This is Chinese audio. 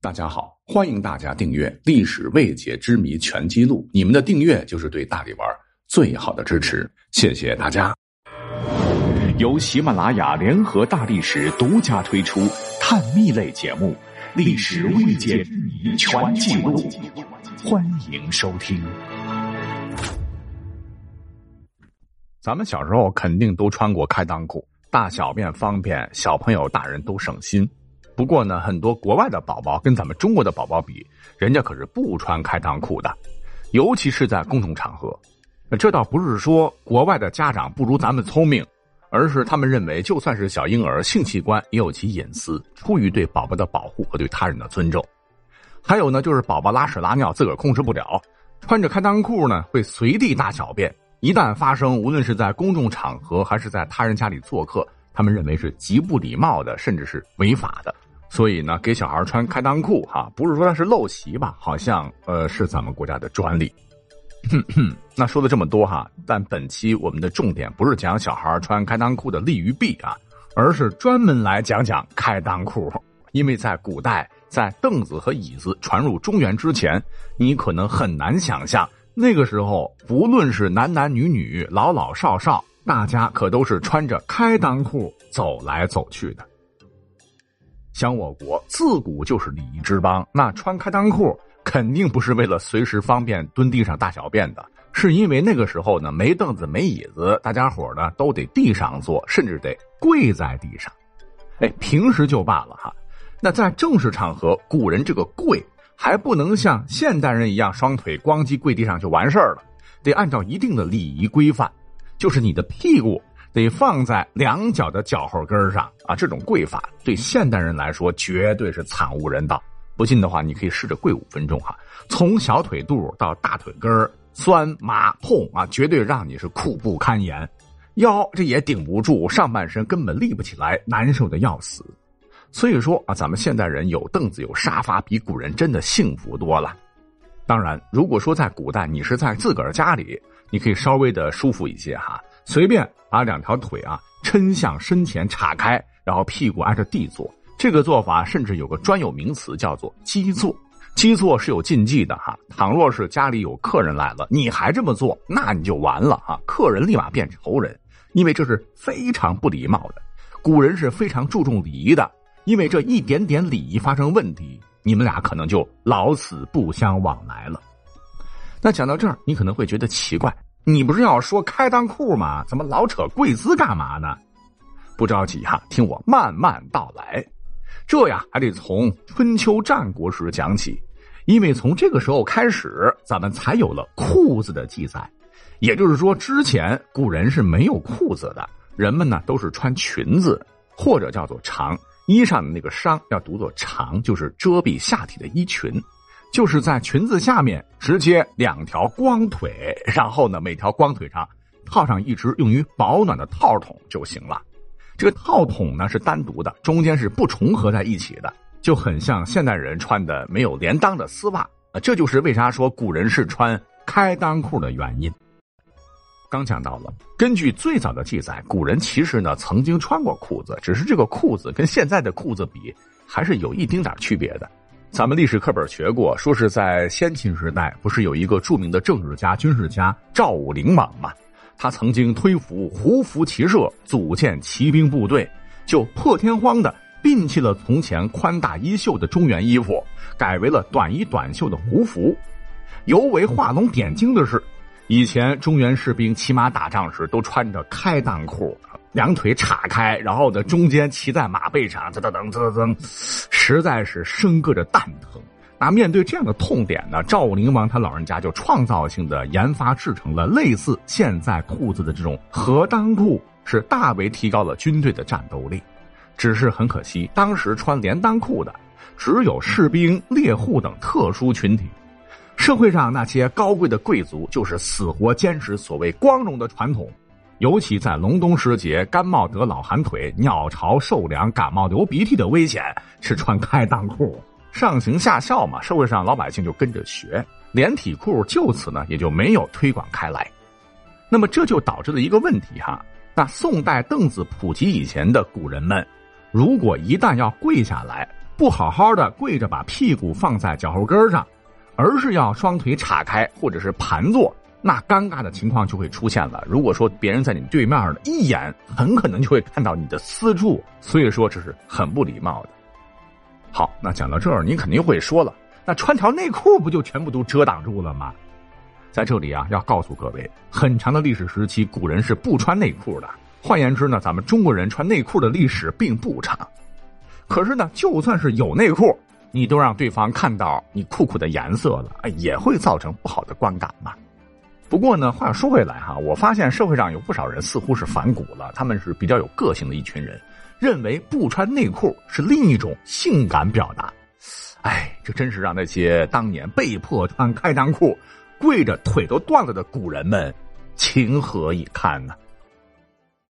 大家好，欢迎大家订阅《历史未解之谜全记录》，你们的订阅就是对大力丸最好的支持，谢谢大家。由喜马拉雅联合大历史独家推出探秘类节目《历史未解之谜全记录》，欢迎收听。咱们小时候肯定都穿过开裆裤，大小便方便，小朋友大人都省心。不过呢，很多国外的宝宝跟咱们中国的宝宝比，人家可是不穿开裆裤的，尤其是在公众场合。这倒不是说国外的家长不如咱们聪明，而是他们认为就算是小婴儿，性器官也有其隐私，出于对宝宝的保护和对他人的尊重。还有呢，就是宝宝拉屎拉尿自个儿控制不了，穿着开裆裤呢会随地大小便，一旦发生，无论是在公众场合还是在他人家里做客，他们认为是极不礼貌的，甚至是违法的。所以呢，给小孩穿开裆裤不是说他是陋习吧，好像是咱们国家的专利。那说了这么多但本期我们的重点不是讲小孩穿开裆裤的利与弊而是专门来讲讲开裆裤。因为在古代，在凳子和椅子传入中原之前，你可能很难想象，那个时候不论是男男女女、老老少少，大家可都是穿着开裆裤走来走去的。想我国自古就是礼仪之邦，那穿开裆裤肯定不是为了随时方便蹲地上大小便的，是因为那个时候呢没凳子没椅子，大家伙呢都得地上坐，甚至得跪在地上。平时就罢了那在正式场合，古人这个跪还不能像现代人一样双腿光机跪地上就完事儿了，得按照一定的礼仪规范，就是你的屁股得放在两脚的脚后跟上这种跪法对现代人来说绝对是惨无人道。不信的话，你可以试着跪5分钟从小腿肚到大腿根儿，酸麻痛绝对让你是苦不堪言，腰这也顶不住，上半身根本立不起来，难受的要死。所以说咱们现代人有凳子有沙发，比古人真的幸福多了。当然，如果说在古代你是在自个儿家里，你可以稍微的舒服一些随便把两条腿抻向身前岔开，然后屁股挨着地坐。这个做法甚至有个专有名词叫做基坐。基坐是有禁忌的倘若是家里有客人来了，你还这么做，那你就完了客人立马变仇人，因为这是非常不礼貌的。古人是非常注重礼仪的，因为这一点点礼仪发生问题，你们俩可能就老死不相往来了。那讲到这儿，你可能会觉得奇怪，你不是要说开裆裤吗？怎么老扯跪姿干嘛呢？不着急听我慢慢道来。这呀还得从春秋战国时讲起，因为从这个时候开始，咱们才有了裤子的记载。也就是说，之前古人是没有裤子的，人们呢都是穿裙子，或者叫做裳，衣上的那个裳要读作裳，就是遮蔽下体的衣裙。就是在裙子下面直接两条光腿，然后呢每条光腿上套上一只用于保暖的套筒就行了。这个套筒呢是单独的，中间是不重合在一起的，就很像现代人穿的没有连裆的丝袜这就是为啥说古人是穿开裆裤的原因。刚讲到了，根据最早的记载，古人其实呢曾经穿过裤子，只是这个裤子跟现在的裤子比还是有一丁点区别的。咱们历史课本学过，说是在先秦时代，不是有一个著名的政治家军事家赵武灵王吗？他曾经推服胡服骑射，组建骑兵部队，就破天荒的摒弃了从前宽大衣袖的中原衣服，改为了短衣短袖的胡服。尤为画龙点睛的是，以前中原士兵骑马打仗时都穿着开裆裤，两腿岔开，然后呢中间骑在马背上，实在是生硌着蛋疼。那面对这样的痛点呢，赵武灵王他老人家就创造性的研发制成了类似现在裤子的这种合裆裤，是大为提高了军队的战斗力。只是很可惜，当时穿连裆裤的只有士兵、猎户等特殊群体，社会上那些高贵的贵族就是死活坚持所谓光荣的传统。尤其在隆冬时节，甘冒得老寒腿、鸟巢受凉、感冒流鼻涕的危险是穿开裆裤。上行下效嘛，社会上老百姓就跟着学，连体裤就此呢也就没有推广开来。那么这就导致了一个问题那宋代凳子普及以前的古人们，如果一旦要跪下来，不好好的跪着把屁股放在脚后跟上，而是要双腿岔开或者是盘坐，那尴尬的情况就会出现了。如果说别人在你对面的一眼，很可能就会看到你的私处，所以说这是很不礼貌的。好，那讲到这儿，你肯定会说了，那穿条内裤不就全部都遮挡住了吗？在这里啊，要告诉各位，很长的历史时期，古人是不穿内裤的。换言之呢，咱们中国人穿内裤的历史并不长。可是呢，就算是有内裤，你都让对方看到你裤裤的颜色了，也会造成不好的观感嘛。不过呢，话说回来哈，我发现社会上有不少人似乎是反骨了，他们是比较有个性的一群人，认为不穿内裤是另一种性感表达。哎，这真是让那些当年被迫穿开裆裤跪着腿都断了的古人们情何以堪呢？